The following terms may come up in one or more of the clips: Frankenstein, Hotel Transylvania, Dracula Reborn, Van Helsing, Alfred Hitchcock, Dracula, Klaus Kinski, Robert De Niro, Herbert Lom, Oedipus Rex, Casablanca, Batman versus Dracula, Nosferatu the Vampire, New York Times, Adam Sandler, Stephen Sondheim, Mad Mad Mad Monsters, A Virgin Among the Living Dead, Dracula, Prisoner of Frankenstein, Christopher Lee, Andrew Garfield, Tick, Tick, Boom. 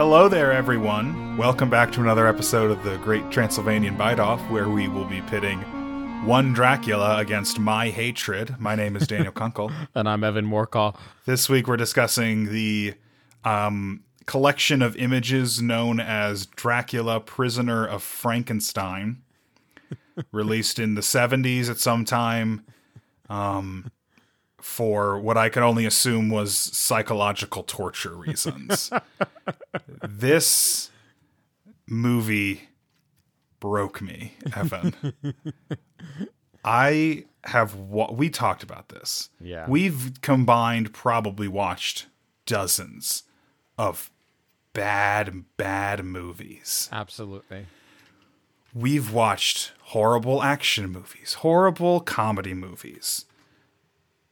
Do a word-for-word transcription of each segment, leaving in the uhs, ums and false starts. Hello there, everyone. Welcome back to another episode of the Great Transylvanian Bite-Off, where we will be pitting one Dracula against my hatred. My name is Daniel Kunkel. And I'm Evan Morkaugh. This week we're discussing the um, collection of images known as Dracula, Prisoner of Frankenstein, released in the seventies at some time um, for what I could only assume was psychological torture reasons. This movie broke me, Evan. I have... Wa- we talked about this. Yeah. We've combined probably watched dozens of bad, bad movies. Absolutely. We've watched horrible action movies, horrible comedy movies.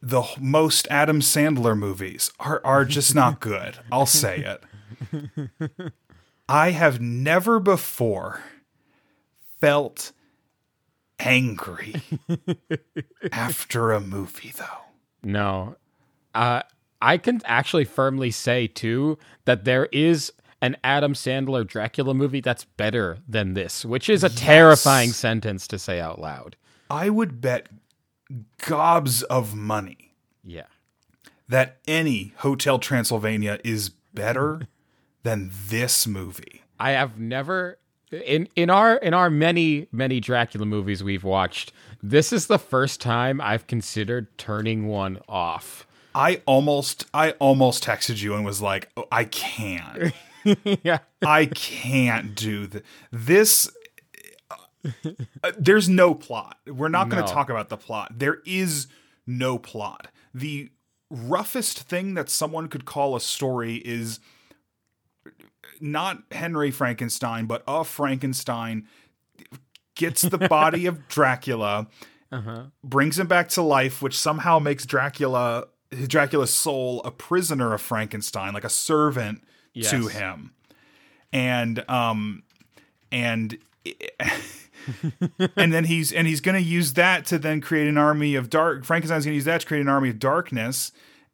The most Adam Sandler movies are, are just not good. I'll say it. I have never before felt angry after a movie, though. No. Uh, I can actually firmly say, too, that there is an Adam Sandler Dracula movie that's better than this, which is a yes. terrifying sentence to say out loud. I would bet gobs of money yeah. that any Hotel Transylvania is better than this movie. I have never in in our in our many many Dracula movies we've watched, this is the first time I've considered turning one off. I almost I almost texted you and was like, oh, I can't. yeah. I can't do th- this. Uh, there's no plot. We're not going to no. talk about the plot. There is no plot. The roughest thing that someone could call a story is not Henry Frankenstein, but a Frankenstein gets the body of Dracula, uh-huh. brings him back to life, which somehow makes Dracula, Dracula's soul, a prisoner of Frankenstein, like a servant yes. to him. And, um, and, it, and then he's and he's going to use that to then create an army of dark. Frankenstein's going to use that to create an army of darkness.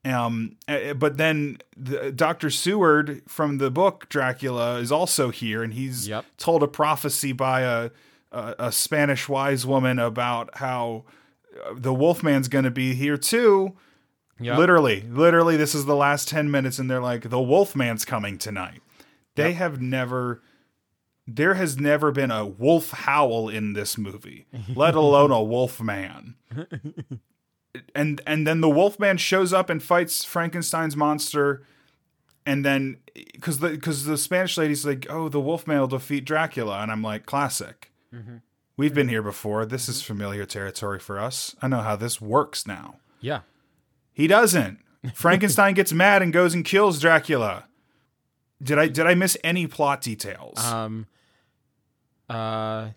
Um, but then the, Doctor Seward from the book Dracula is also here, and he's yep. told a prophecy by a, a a Spanish wise woman about how the Wolfman's going to be here too. Yep. Literally, literally, this is the last ten minutes, and they're like, the Wolfman's coming tonight. They yep. have never. There has never been a wolf howl in this movie, let alone a wolf man. And and then the wolf man shows up and fights Frankenstein's monster. And then, because the, the Spanish lady's like, oh, the wolf man will defeat Dracula. And I'm like, classic. Mm-hmm. We've been here before. This is familiar territory for us. I know how this works now. Yeah. He doesn't. Frankenstein gets mad and goes and kills Dracula. Did I did I miss any plot details? Um, uh,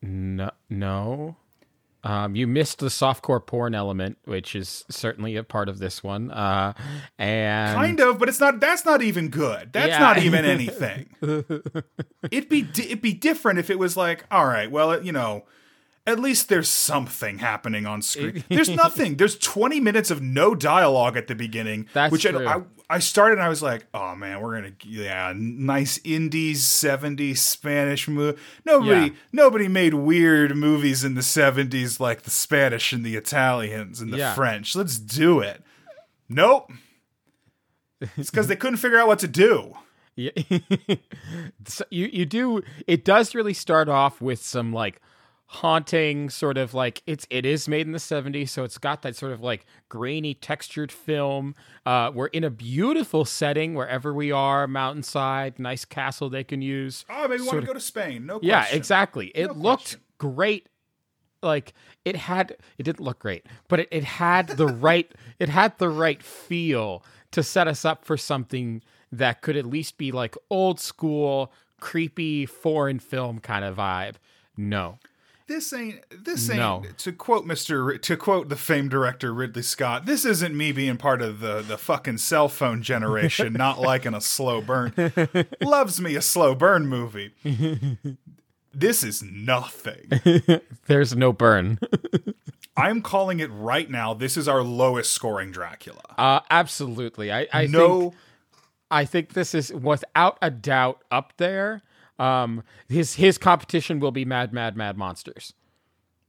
no, no. Um, you missed the softcore porn element, which is certainly a part of this one. Uh, and kind of, but it's not. That's not even good. That's yeah. not even anything. it'd be di- it'd be different if it was like, all right, well, it, you know. At least there's something happening on screen. There's nothing. There's twenty minutes of no dialogue at the beginning. That's which true. I, I started and I was like, oh, man, we're going to, yeah, nice indies, seventies Spanish movie. Nobody yeah. nobody made weird movies in the seventies like the Spanish and the Italians and the yeah. French. Let's do it. Nope. It's because they couldn't figure out what to do. Yeah. so you, you do. It does really start off with some like, haunting sort of like it's it is made in the seventies, so it's got that sort of like grainy textured film. Uh we're in a beautiful setting wherever we are, mountainside, nice castle they can use. Oh, maybe want to go to Spain. No question. Yeah, exactly. It no looked question. great. Like it had it didn't look great, but it, it had the right it had the right feel to set us up for something that could at least be like old school, creepy foreign film kind of vibe. No. This ain't, this ain't, no. to quote Mister, to quote the famed director Ridley Scott, this isn't me being part of the, the fucking cell phone generation, not liking a slow burn. Loves me a slow burn movie. This is nothing. There's no burn. I'm calling it right now. This is our lowest scoring Dracula. Uh, absolutely. I, I no think I think this is without a doubt up there. Um, his his competition will be Mad Mad Mad Monsters.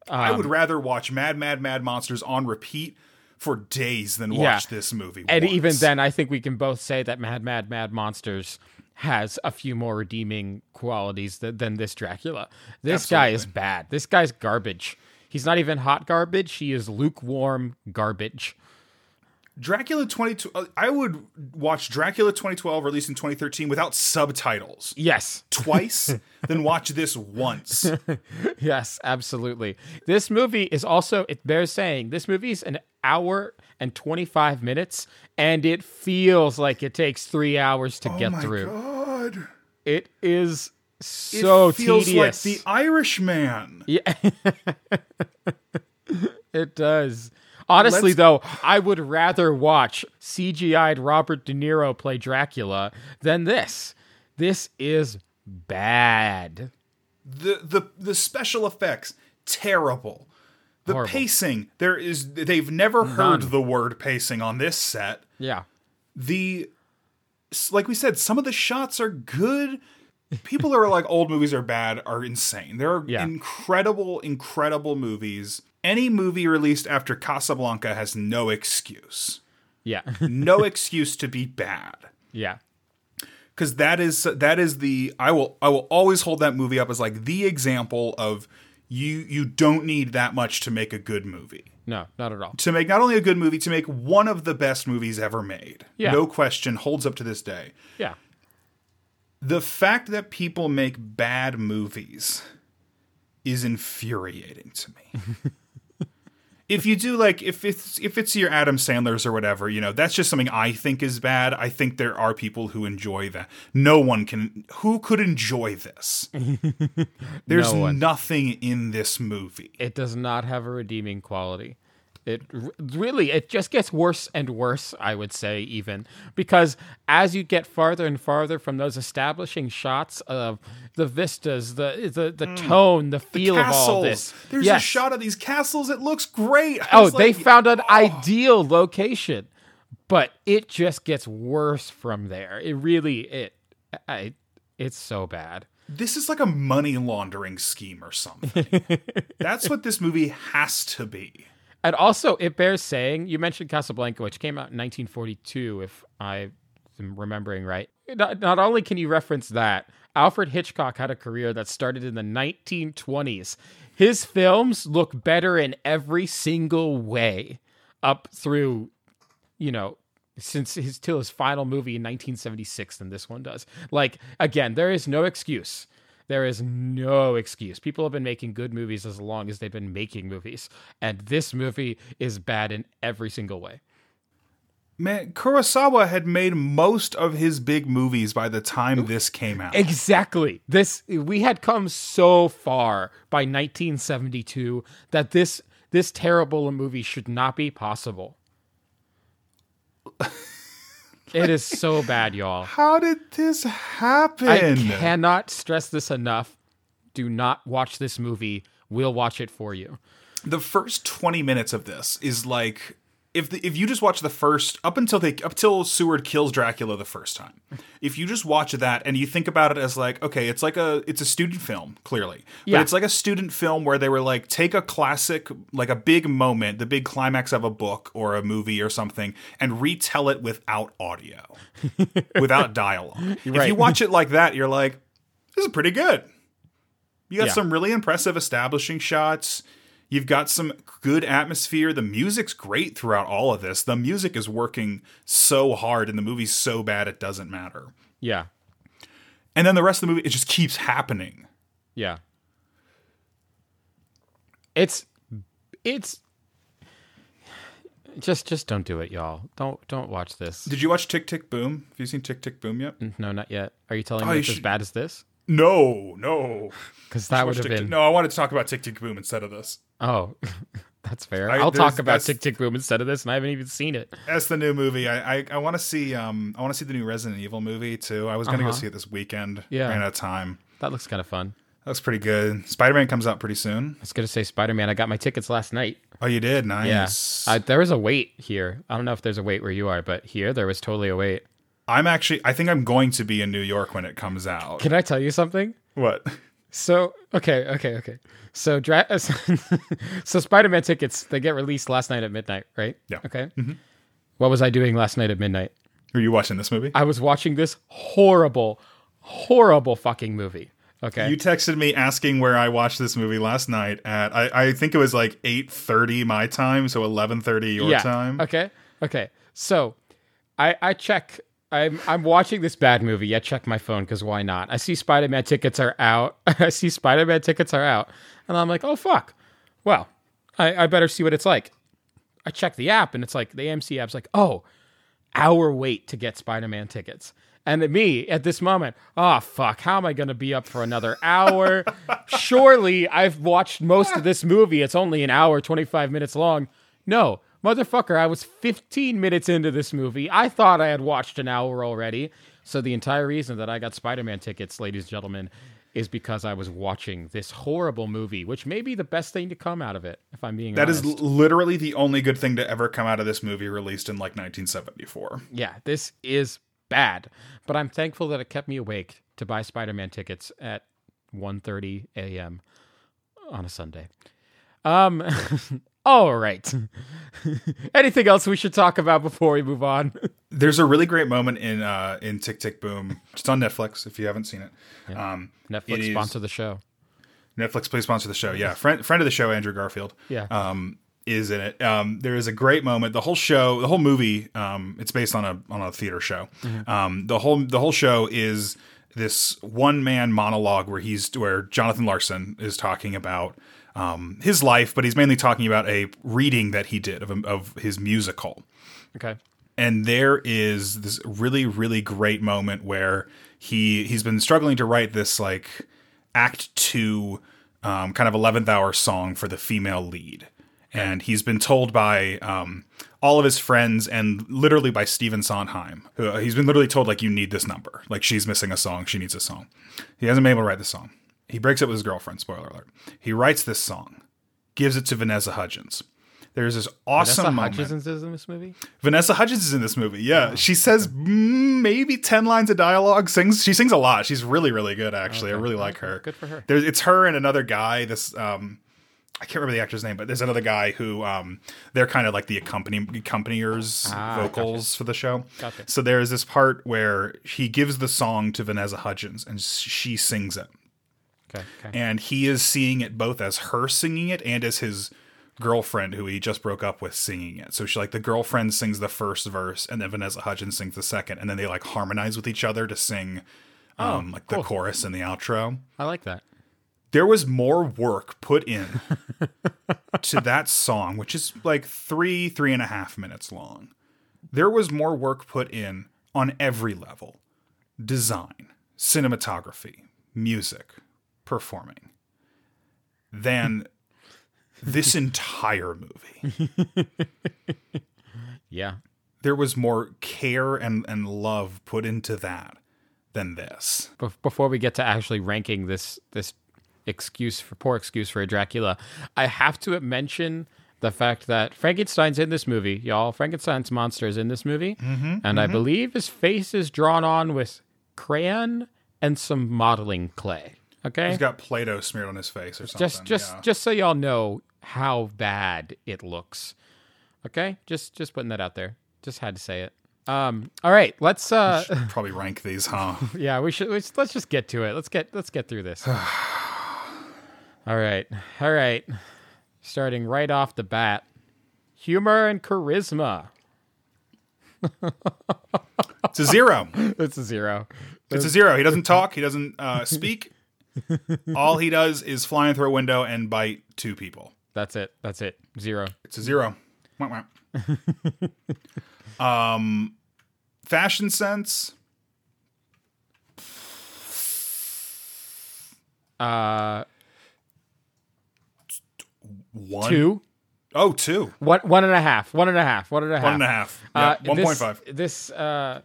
Um, I would rather watch Mad Mad Mad Monsters on repeat for days than watch yeah. this movie. And once. Even then, I think we can both say that Mad Mad Mad Monsters has a few more redeeming qualities th- than this Dracula. This Absolutely. guy is bad. This guy's garbage. He's not even hot garbage. He is lukewarm garbage. Dracula twenty twelve, I would watch Dracula twenty twelve, released in twenty thirteen, without subtitles. Yes. Twice, then watch this once. Yes, absolutely. This movie is also, it bears saying, this movie is an hour and twenty-five minutes, and it feels like it takes three hours to oh get through. Oh my God. It is so tedious. It feels tedious. Like The Irishman. Yeah. It does. Honestly, Let's... though, I would rather watch C G I'd Robert De Niro play Dracula than this. This is bad. The the the special effects, terrible. The Horrible. pacing, there is they've never heard None. the word pacing on this set. Yeah. The like we said, some of the shots are good. People are like old movies are bad are insane. There are yeah. incredible, incredible movies. Any movie released after Casablanca has no excuse. Yeah. No excuse to be bad. Yeah. Because that is that is the I will I will always hold that movie up as like the example of you you don't need that much to make a good movie. No, not at all. To make not only a good movie, to make one of the best movies ever made. Yeah. No question, holds up to this day. Yeah. The fact that people make bad movies is infuriating to me. If you do like, if it's if it's your Adam Sandler's or whatever, you know, that's just something I think is bad. I think there are people who enjoy that. No one can, who could enjoy this? There's no nothing in this movie. It does not have a redeeming quality. It really, it just gets worse and worse, I would say, even. Because as you get farther and farther from those establishing shots of the vistas, the the, the mm. tone, the feel the of all this. There's yes. a shot of these castles. It looks great. I oh, like, they found an oh. ideal location. But it just gets worse from there. It really, it, I, it's so bad. This is like a money laundering scheme or something. That's what this movie has to be. And also, it bears saying, you mentioned Casablanca, which came out in nineteen forty-two, if I'm remembering right. Not, not only can you reference that, Alfred Hitchcock had a career that started in the nineteen twenties. His films look better in every single way up through, you know, since his till his final movie in nineteen seventy-six than this one does. Like, again, there is no excuse. There is no excuse. People have been making good movies as long as they've been making movies. And this movie is bad in every single way. Man, Kurosawa had made most of his big movies by the time this came out. Exactly. This we had come so far by nineteen seventy-two that this this terrible movie should not be possible. It is so bad, y'all. How did this happen? I cannot stress this enough. Do not watch this movie. We'll watch it for you. The first twenty minutes of this is like if the, if you just watch the first up until they up till Seward kills Dracula the first time. If you just watch that and you think about it as like, okay, it's like a it's a student film, clearly. But yeah. It's like a student film where they were like, take a classic, like a big moment, the big climax of a book or a movie or something, and retell it without audio, without dialogue. Right. If you watch it like that, you're like, this is pretty good. You got yeah. some really impressive establishing shots. You've got some good atmosphere. The music's great throughout all of this. The music is working so hard and the movie's so bad it doesn't matter. Yeah. And then the rest of the movie, it just keeps happening. Yeah. It's it's just just don't do it, y'all. Don't don't watch this. Did you watch Tick, Tick, Boom? Have you seen Tick, Tick, Boom yet? No, not yet. Are you telling oh, me it's should... as bad as this? No, no. Because that would have been... Tick, no, I wanted to talk about Tick, Tick, Boom instead of this. Oh, that's fair. I, I'll talk about Tick, Tick, Boom instead of this, and I haven't even seen it. That's the new movie. I I, I want to see um I want to see the new Resident Evil movie, too. I was going to uh-huh. go see it this weekend. Yeah. Ran out of time. That looks kind of fun. That looks pretty good. Spider-Man comes out pretty soon. I was going to say Spider-Man. I got my tickets last night. Oh, you did? Nice. Yeah. I, there was a wait here. I don't know if there's a wait where you are, but here there was totally a wait. I'm actually, I think I'm going to be in New York when it comes out. Can I tell you something? What? So, okay, okay, okay. So, Dra- so Spider-Man tickets, they get released last night at midnight, right? Yeah. Okay. Mm-hmm. What was I doing last night at midnight? Were you watching this movie? I was watching this horrible, horrible fucking movie. Okay. You texted me asking where I watched this movie last night at, I, I think it was like eight thirty my time, so eleven thirty your yeah. time. Okay. Okay. So, I, I check... I'm I'm watching this bad movie. I check my phone because why not? I see Spider-Man tickets are out. I see Spider-Man tickets are out. And I'm like, oh, fuck. Well, I, I better see what it's like. I check the app and it's like the A M C app's like, oh, hour wait to get Spider-Man tickets. And at me at this moment, oh, fuck, how am I going to be up for another hour? Surely I've watched most of this movie. It's only an hour, twenty-five minutes long. No. Motherfucker, I was fifteen minutes into this movie. I thought I had watched an hour already. So the entire reason that I got Spider-Man tickets, ladies and gentlemen, is because I was watching this horrible movie, which may be the best thing to come out of it, if I'm being that honest. That is literally the only good thing to ever come out of this movie released in, like, nineteen seventy-four. Yeah, this is bad. But I'm thankful that it kept me awake to buy Spider-Man tickets at one thirty a.m. on a Sunday. Um... All right. Anything else we should talk about before we move on? There's a really great moment in uh, in Tick, Tick, Boom. It's on Netflix if you haven't seen it. Yeah. Um, Netflix it sponsor is... the show. Netflix, please sponsor the show. Yeah, friend friend of the show, Andrew Garfield. Yeah, um, is in it. Um, there is a great moment. The whole show, the whole movie. Um, it's based on a on a theater show. Mm-hmm. Um, the whole the whole show is this one man monologue where he's where Jonathan Larson is talking about. Um, his life, but he's mainly talking about a reading that he did of, a, of his musical. Okay. And there is this really, really great moment where he, he's been struggling to write this like act two, um, kind of eleventh hour song for the female lead. Okay. And he's been told by, um, all of his friends and literally by Stephen Sondheim, who he's been literally told like, you need this number. Like she's missing a song. She needs a song. He hasn't been able to write the song. He breaks up with his girlfriend, spoiler alert. He writes this song, gives it to Vanessa Hudgens. There's this awesome Vanessa moment. Vanessa Hudgens is in this movie? Vanessa Hudgens is in this movie, yeah. Oh. She says mm, maybe ten lines of dialogue. Sings. She sings a lot. She's really, really good, actually. Okay. I really like her. Good for her. There's, it's her and another guy, this... um I can't remember the actor's name, but there's another guy who um, they're kind of like the accompany accompaniers ah, vocals gotcha. For the show. Gotcha. So there's this part where he gives the song to Vanessa Hudgens and she sings it. Okay, okay. And he is seeing it both as her singing it and as his girlfriend, who he just broke up with, singing it. So she like the girlfriend sings the first verse, and then Vanessa Hudgens sings the second, and then they like harmonize with each other to sing um, oh, like cool. the chorus and the outro. I like that. There was more work put in to that song, which is like three, three and a half minutes long. There was more work put in on every level: design, cinematography, music. Performing than this entire movie. Yeah. There was more care and, and love put into that than this. Be- before we get to actually ranking this this excuse for poor excuse for a Dracula, I have to mention the fact that Frankenstein's in this movie, y'all. Frankenstein's monster is in this movie. Mm-hmm, and mm-hmm. I believe his face is drawn on with crayon and some modeling clay. Okay. He's got Play-Doh smeared on his face or something. Just just yeah. just so y'all know how bad it looks. Okay? Just just putting that out there. Just had to say it. Um all right, let's uh probably rank these, huh? Yeah, we should let's, let's just get to it. Let's get let's get through this. All right. All right. Starting right off the bat. Humor and charisma. It's a zero. It's a zero. It's a zero. He doesn't talk. He doesn't uh, speak. All he does is fly in through a window and bite two people. That's it. That's it. Zero. It's a zero. Wah, wah. um, fashion sense. Uh, one. Two. Oh, two. One, one and a half. One and a half. One and a half. One and a half. Yeah, uh, one point five. This... uh,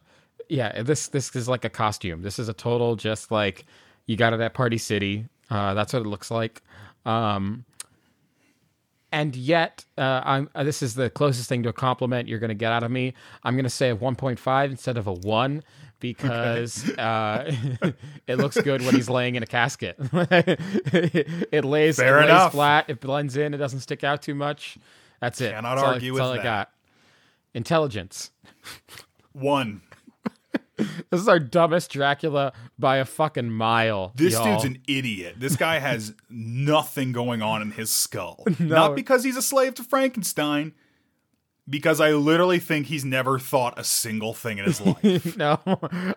yeah, this this is like a costume. This is a total just like you got it at Party City. Uh, that's what it looks like. Um, And yet, uh, I'm, uh, this is the closest thing to a compliment you're going to get out of me. I'm going to say a one point five instead of a one because okay. uh, it looks good when he's laying in a casket. it, it lays, it lays flat. It blends in. It doesn't stick out too much. That's it. Cannot that's argue all, with all that. I got. Intelligence. One. This is our dumbest Dracula by a fucking mile. This y'all. Dude's an idiot. This guy has nothing going on in his skull. No. Not because he's a slave to Frankenstein, because I literally think he's never thought a single thing in his life. No,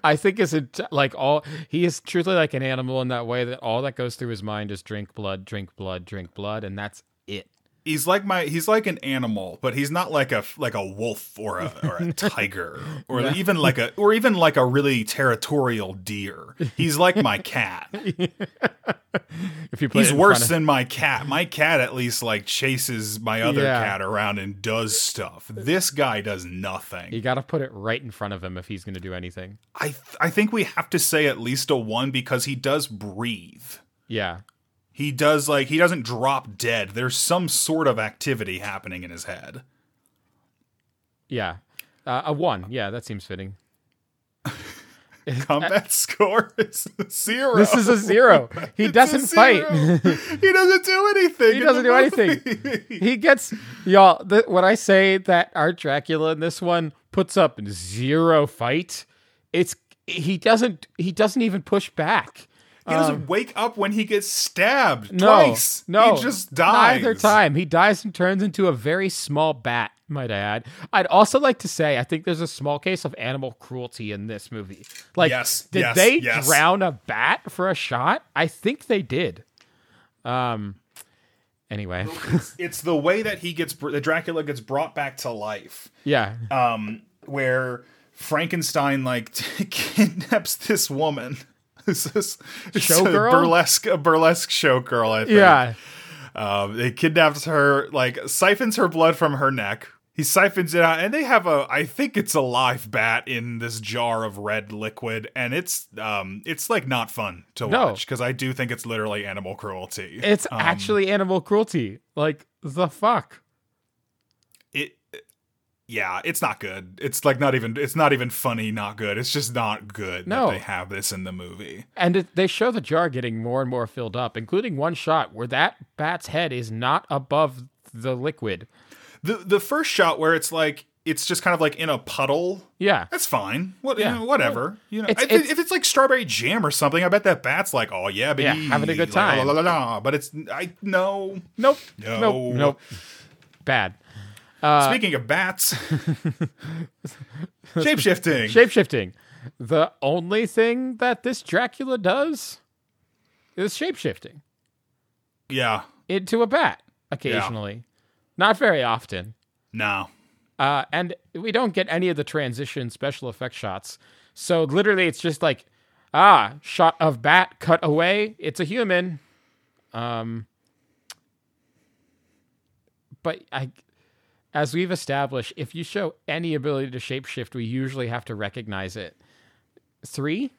I think it's a, like all he is truthfully like an animal in that way that all that goes through his mind is drink blood, drink blood, drink blood, and that's it. He's like my. He's like an animal, but he's not like a like a wolf or a or a tiger or yeah. even like a or even like a really territorial deer. He's like my cat. If you play he's worse of... than my cat. My cat at least like chases my other yeah. cat around and does stuff. This guy does nothing. You got to put it right in front of him if he's going to do anything. I th- I think we have to say at least a one because he does breathe. Yeah. He does like he doesn't drop dead. There's some sort of activity happening in his head. Yeah, uh, a one. Yeah, that seems fitting. Combat I, score is a zero. This is a zero. He it's doesn't fight. He doesn't do anything. He doesn't do anything. He gets y'all. The, when I say that our Dracula in this one puts up zero fight, it's he doesn't he doesn't even push back. He doesn't um, wake up when he gets stabbed no, twice. No, he just dies. Neither time. He dies and turns into a very small bat, might I add. I'd also like to say, I think there's a small case of animal cruelty in this movie. Like, yes, did yes, they yes. drown a bat for a shot? I think they did. Um. Anyway. it's, it's the way that he gets, that Dracula gets brought back to life. Yeah. Um. Where Frankenstein, like, kidnaps this woman. It's this showgirl? A burlesque, a burlesque showgirl, I think. Yeah. Um, he kidnaps her, like, siphons her blood from her neck. He siphons it out, and they have a, I think it's a live bat in this jar of red liquid, and it's, um, it's like, not fun to no. watch, because I do think it's literally animal cruelty. It's um, actually animal cruelty. Like, the fuck? It, yeah, it's not good. It's like not even it's not even funny, not good. It's just not good no. that they have this in the movie. And it, they show the jar getting more and more filled up, including one shot where that bat's head is not above the liquid. The the first shot where it's like it's just kind of like in a puddle. Yeah. That's fine. What yeah. you know, whatever. You know, it's, I, it's, if it's like strawberry jam or something, I bet that bat's like, "Oh yeah, baby. Yeah, having a good time." La, la, la, la, la. But it's I no. Nope. No. Nope. Nope. Bad. Uh, Speaking of bats, shapeshifting. Shapeshifting. The only thing that this Dracula does is shapeshifting. Yeah. Into a bat occasionally. Yeah. Not very often. No. Uh, and we don't get any of the transition special effect shots. So literally it's just like, ah, shot of bat cut away. It's a human. Um. But I... As we've established, if you show any ability to shapeshift, we usually have to recognize it. Three?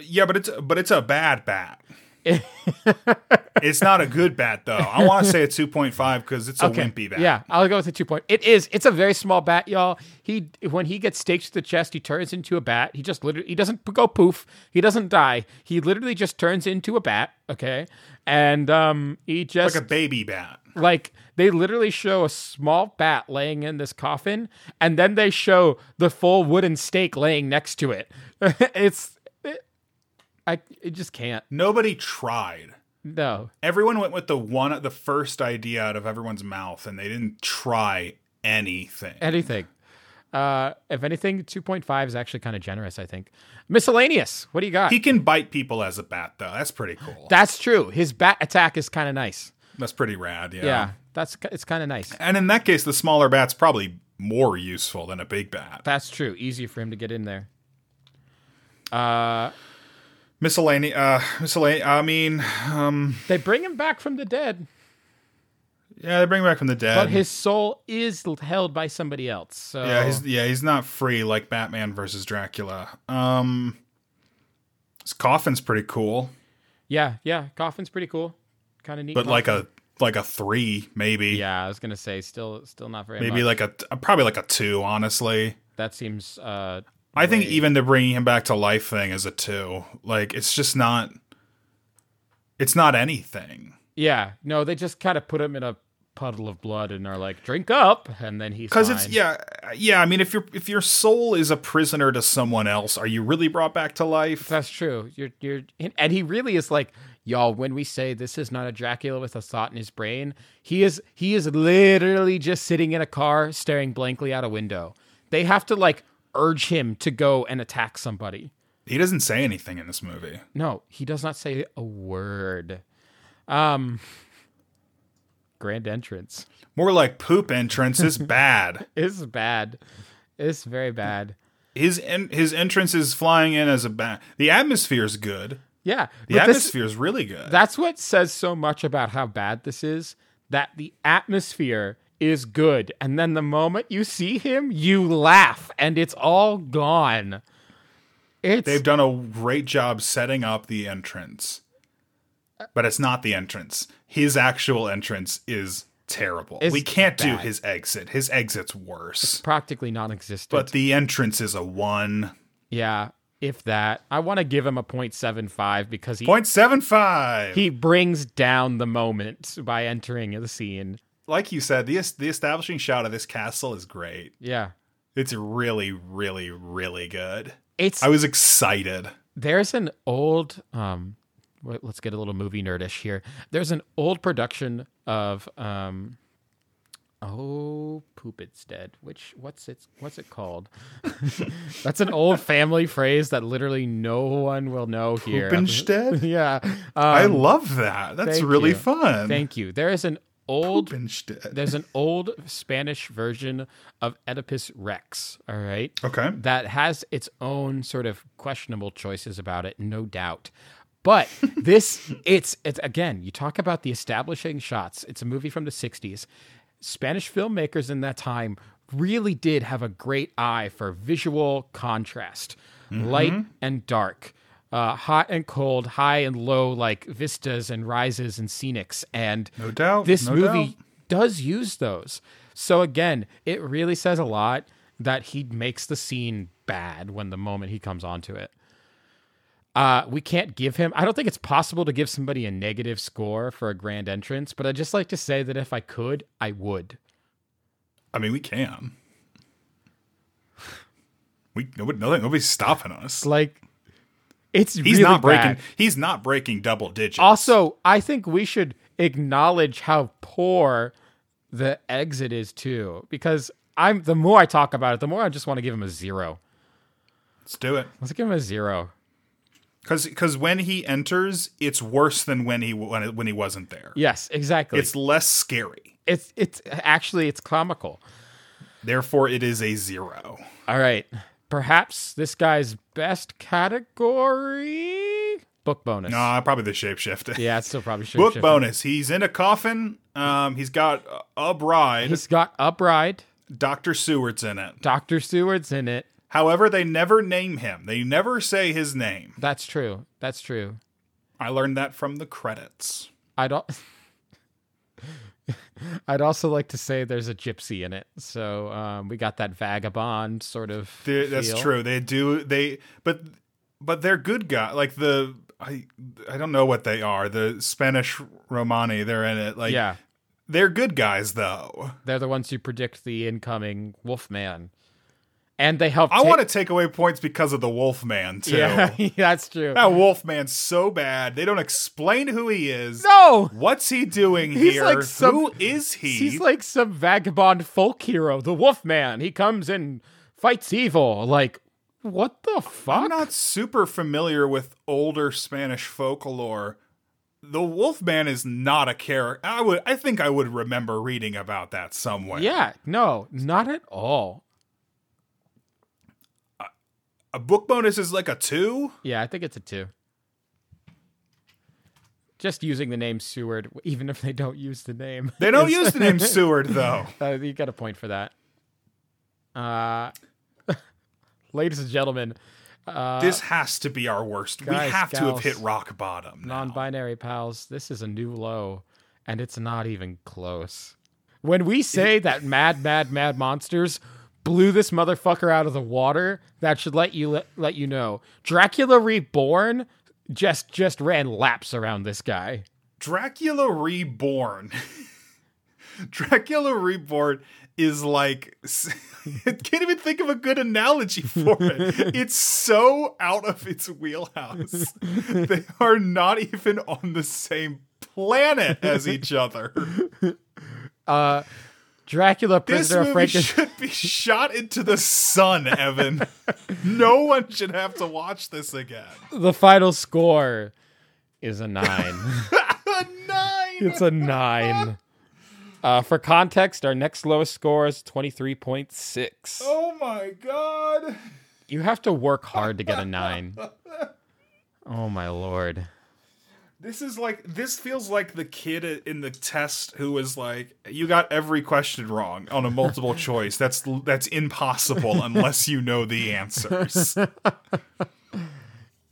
Yeah, but it's but it's a bad bat. It's not a good bat, though. I want to say a two point five because it's okay. a wimpy bat. Yeah, I'll go with a two point five. It is. It's a very small bat, y'all. He When he gets staked to the chest, he turns into a bat. He just literally, he doesn't go poof. He doesn't die. He literally just turns into a bat, okay? And um, he just... Like a baby bat. Like, they literally show a small bat laying in this coffin, and then they show the full wooden stake laying next to it. it's, it, I it just can't. Nobody tried. No. Everyone went with the one, the first idea out of everyone's mouth, and they didn't try anything. Anything. Uh, if anything, two point five is actually kind of generous, I think. Miscellaneous. What do you got? He can bite people as a bat, though. That's pretty cool. That's true. His bat attack is kind of nice. That's pretty rad, yeah. Yeah, that's it's kind of nice. And in that case, the smaller bat's probably more useful than a big bat. That's true. Easier for him to get in there. Uh, miscellaneous. Uh, miscellaneous. I mean, um, they bring him back from the dead. Yeah, they bring him back from the dead. But his soul is held by somebody else. So. Yeah, he's, yeah, he's not free like Batman versus Dracula. Um, his coffin's pretty cool. Yeah, yeah, coffin's pretty cool. Kind of neat, but coffin. Like a like a three, maybe. Yeah, I was gonna say still, still not very. Maybe much. like a probably like a two, honestly. That seems. Uh, I think even the bringing him back to life thing is a two. Like it's just not. It's not anything. Yeah, no, they just kind of put him in a puddle of blood and are like, drink up, and then he's because it's yeah, yeah. I mean, if your if your soul is a prisoner to someone else, are you really brought back to life? That's true. You're you're, and he really is like. Y'all, when we say this is not a Dracula with a thought in his brain, he is he is literally just sitting in a car staring blankly out a window. They have to, like, urge him to go and attack somebody. He doesn't say anything in this movie. No, he does not say a word. Um, grand entrance. More like poop entrance. It's bad. It's bad. It's very bad. His, en- his entrance is flying in as a bat. The atmosphere is good. Yeah. The atmosphere this, is really good. That's what says so much about how bad this is, that the atmosphere is good. And then the moment you see him, you laugh, and it's all gone. It's, They've done a great job setting up the entrance. But it's not the entrance. His actual entrance is terrible. We can't bad. do his exit. His exit's worse. It's practically non-existent. But the entrance is a one. Yeah. If that, I want to give him a point seven five because he point seven five he brings down the moment by entering the scene. Like you said, the the establishing shot of this castle is great. Yeah, it's really, really, really good. It's I was excited. There's an old um, let's get a little movie nerdish here. There's an old production of um, Oh, poop! It's dead. Which what's it? What's it called? That's an old family phrase that literally no one will know here. Poopin's dead. Yeah, um, I love that. That's really you. fun. Thank you. There is an old. Poopin's dead. There's an old Spanish version of Oedipus Rex. All right. Okay. That has its own sort of questionable choices about it, no doubt. But this, it's it's again. You talk about the establishing shots. It's a movie from the sixties. Spanish filmmakers in that time really did have a great eye for visual contrast, mm-hmm. light and dark, uh, hot and cold, high and low, like vistas and rises and scenics. And no doubt, this no movie doubt. does use those. So again, it really says a lot that he makes the scene bad when the moment he comes onto it. Uh, we can't give him... I don't think it's possible to give somebody a negative score for a grand entrance, but I'd just like to say that if I could, I would. I mean, we can. We nobody, Nobody's stopping us. Like, it's he's really not breaking. Bad. He's not breaking double digits. Also, I think we should acknowledge how poor the exit is, too, because I'm the more I talk about it, the more I just want to give him a zero. Let's do it. Let's give him a zero. Because because when he enters, it's worse than when he when, when he wasn't there. Yes, exactly. It's less scary. It's it's actually it's comical. Therefore, it is a zero. All right. Perhaps this guy's best category book bonus. No, probably the shapeshifter. Yeah, it's still probably shapeshifter. Book bonus. He's in a coffin. Um, he's got a bride. He's got a bride. Doctor Seward's in it. Doctor Seward's in it. However, they never name him. They never say his name. That's true. That's true. I learned that from the credits. I'd, al- I'd also like to say there's a gypsy in it. So um, we got that vagabond sort of feel. That's true. They do. They but but they're good guys. Like the I I don't know what they are. The Spanish Romani. They're in it. Like yeah. They're good guys though. They're the ones who predict the incoming Wolfman. And they help. I ta- want to take away points because of the Wolfman too. Yeah, that's true. That Wolfman's so bad. They don't explain who he is. No, what's he doing he's here? Like some, who is he? He's like some vagabond folk hero. The Wolfman. He comes and fights evil. Like what the fuck? I'm not super familiar with older Spanish folklore. The Wolfman is not a character. I would. I think I would remember reading about that somewhere. Yeah. No, not at all. A book bonus is like a two? Yeah, I think it's a two. Just using the name Seward, even if they don't use the name. They don't use the name Seward, though. Uh, you got a point for that. Uh, ladies and gentlemen. Uh, this has to be our worst. Guys, we have gals, to have hit rock bottom now. Non-binary pals, this is a new low. and it's not even close. When we say that Mad Mad Mad Monsters blew this motherfucker out of the water, that should let you let, let you know. Dracula Reborn just just ran laps around this guy. Dracula Reborn. Dracula Reborn is like, I can't even think of a good analogy for it. It's so out of its wheelhouse. They are not even on the same planet as each other. Uh, Dracula, Prisoner of Frankenstein. This movie should be shot into the sun, Evan. No one should have to watch this again. The final score is a nine. A nine! It's a nine. Uh, for context, our next lowest score is twenty-three point six. Oh my god. You have to work hard to get a nine. Oh my lord. This is like, this feels like the kid in the test who was like, you got every question wrong on a multiple choice. That's that's impossible unless you know the answers.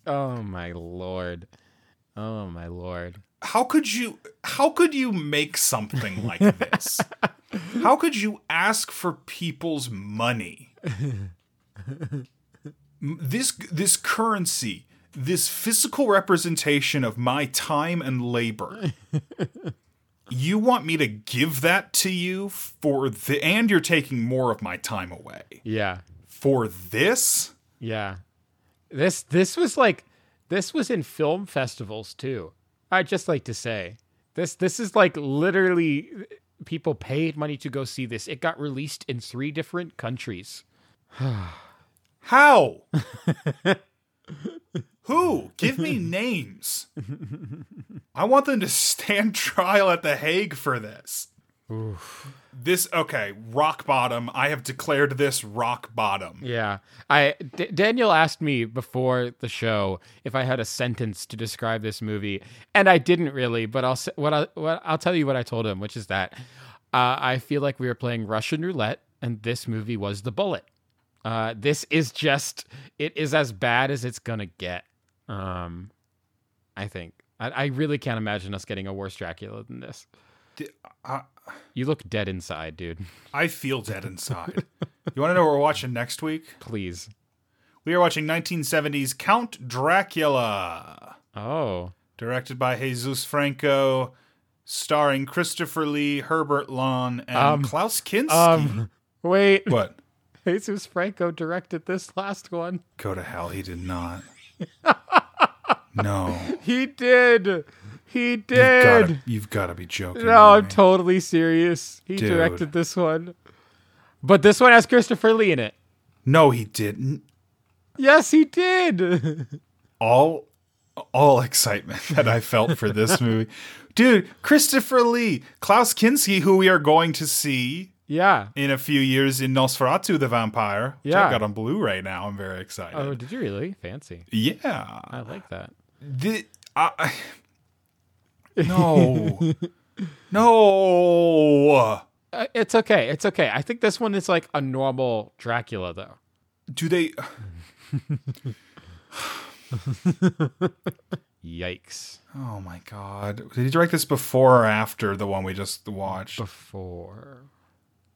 Oh my lord. Oh my lord. How could you, how could you make something like this? How could you ask for people's money? This, this currency, this physical representation of my time and labor. You want me to give that to you for the, and you're taking more of my time away. Yeah. For this? Yeah. This, this was like, this was in film festivals too. I'd just like to say, this this is like literally people paid money to go see this. It got released in three different countries. How? Who? Give me names. I want them to stand trial at The Hague for this. Oof. This, okay, rock bottom. I have declared this rock bottom. Yeah. I, D- Daniel asked me before the show if I had a sentence to describe this movie, and I didn't really, but I'll what I, what, I'll tell you what I told him, which is that uh, I feel like we were playing Russian roulette, and this movie was the bullet. Uh, this is just, it is as bad as it's going to get, um, I think. I, I really can't imagine us getting a worse Dracula than this. D- I- You look dead inside, dude. I feel dead inside. You want to know what we're watching next week? Please. We are watching nineteen seventies Count Dracula. Oh. Directed by Jesus Franco, starring Christopher Lee, Herbert Lom, and um, Klaus Kinski. Um, wait. What? Jesus Franco directed this last one. Go to hell. He did not. No. He did. He did. You've got to be joking. No, right? I'm totally serious. He Dude. directed this one. But this one has Christopher Lee in it. No, he didn't. Yes, he did. All all excitement that I felt for this movie. Dude, Christopher Lee, Klaus Kinski, who we are going to see yeah. in a few years in Nosferatu the Vampire. Yeah. I've got on Blu-ray now. I'm very excited. Oh, did you really? Fancy. Yeah. I like that. The, I... I No, no, uh, it's okay. It's okay. I think this one is like a normal Dracula though. Do they? Yikes. Oh my God. Did he direct this before or after the one we just watched? Before.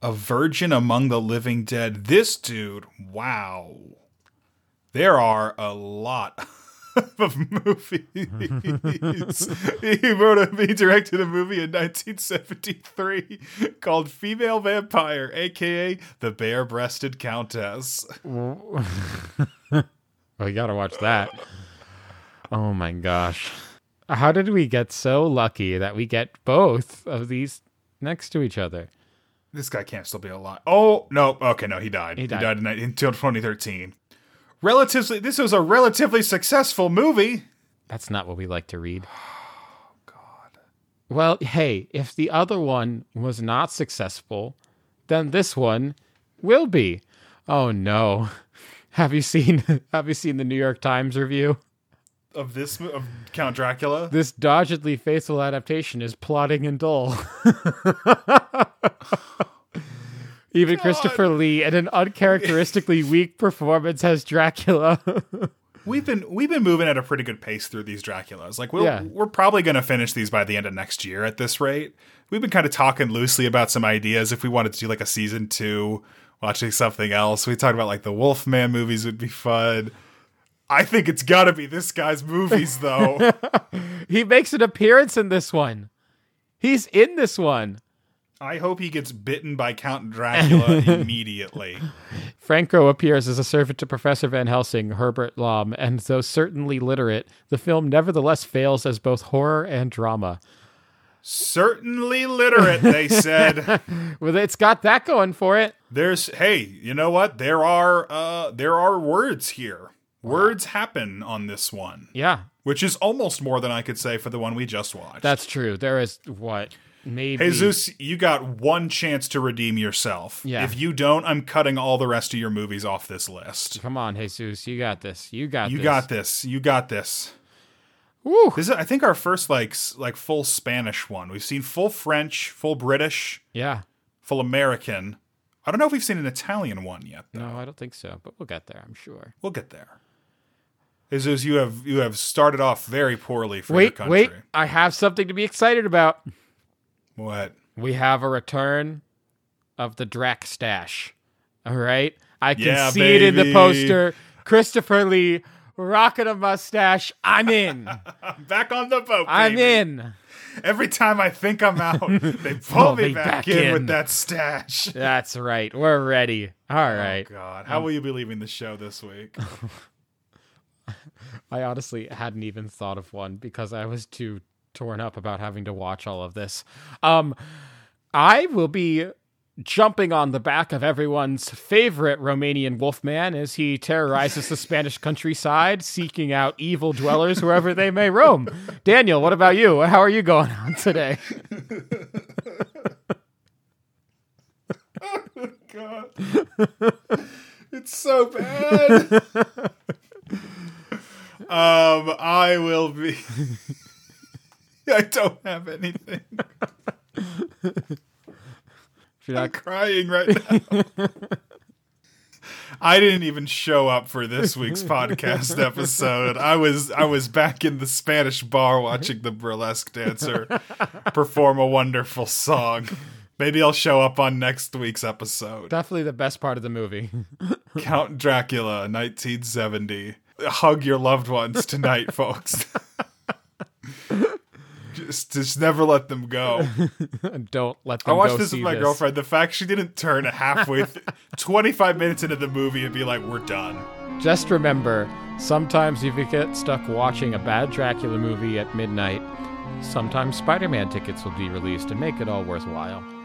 A Virgin Among the Living Dead. This dude. Wow. There are a lot of movies. He wrote a, he directed a movie in nineteen seventy-three called Female Vampire, aka The Bare-Breasted Countess. Well, you gotta watch that. Oh my gosh. How did we get so lucky that we get both of these next to each other? This guy can't still be alive. Oh, no. Okay, no, he died. He died, he died in, in twenty thirteen. Relatively, this was a relatively successful movie. That's not what we like to read. Oh, God. Well, hey, if the other one was not successful, then this one will be. Oh, no. Have you seen, have you seen the New York Times review? Of this, of Count Dracula? This doggedly faithful adaptation is plodding and dull. Even God. Christopher Lee, in an uncharacteristically weak performance, has Dracula. We've been we've been moving at a pretty good pace through these Draculas. Like we'll, yeah. we're probably going to finish these by the end of next year at this rate. We've been kind of talking loosely about some ideas if we wanted to do like a season two, watching something else. We talked about like the Wolfman movies would be fun. I think it's got to be this guy's movies though. He makes an appearance in this one. He's in this one. I hope he gets bitten by Count Dracula immediately. Franco appears as a servant to Professor Van Helsing, Herbert Lom, and though certainly literate, the film nevertheless fails as both horror and drama. Certainly literate, they said. Well, it's got that going for it. There's, hey, you know what? There are, uh, there are words here. Words happen on this one. Yeah. Which is almost more than I could say for the one we just watched. That's true. There is, what... Maybe. Jesus, you got one chance to redeem yourself. Yeah. If you don't, I'm cutting all the rest of your movies off this list. Come on, Jesus, you got this. You got you this. You got this. You got this. Woo. This is, I think, our first like like full Spanish one. We've seen full French, full British, yeah, full American. I don't know if we've seen an Italian one yet, though. No, I don't think so, but we'll get there, I'm sure. We'll get there. Jesus, you have you have started off very poorly for wait, your country. Wait, I have something to be excited about. What? We have a return of the Drac stash. All right? I can yeah, see baby. it in the poster. Christopher Lee rocking a mustache. I'm in. I'm back on the boat, I'm baby. in. Every time I think I'm out, they pull me, me back, back in, in with that stash. That's right. We're ready. All right. Oh, God. How um, will you be leaving the show this week? I honestly hadn't even thought of one because I was too... torn up about having to watch all of this. Um, I will be jumping on the back of everyone's favorite Romanian wolfman as he terrorizes the Spanish countryside, seeking out evil dwellers wherever they may roam. Daniel, what about you? How are you going on today? Oh, God. It's so bad. um, I will be... I don't have anything. Not... I'm crying right now. I didn't even show up for this week's podcast episode. I was I was back in the Spanish bar watching the burlesque dancer perform a wonderful song. Maybe I'll show up on next week's episode. Definitely the best part of the movie. Count Dracula, nineteen seventy. Hug your loved ones tonight, folks. Just, just never let them go. Don't let them go. I watched go this with my this. girlfriend. The fact she didn't turn halfway, th- twenty-five minutes into the movie and be like, we're done. Just remember, sometimes if you get stuck watching a bad Dracula movie at midnight, sometimes Spider-Man tickets will be released and make it all worthwhile.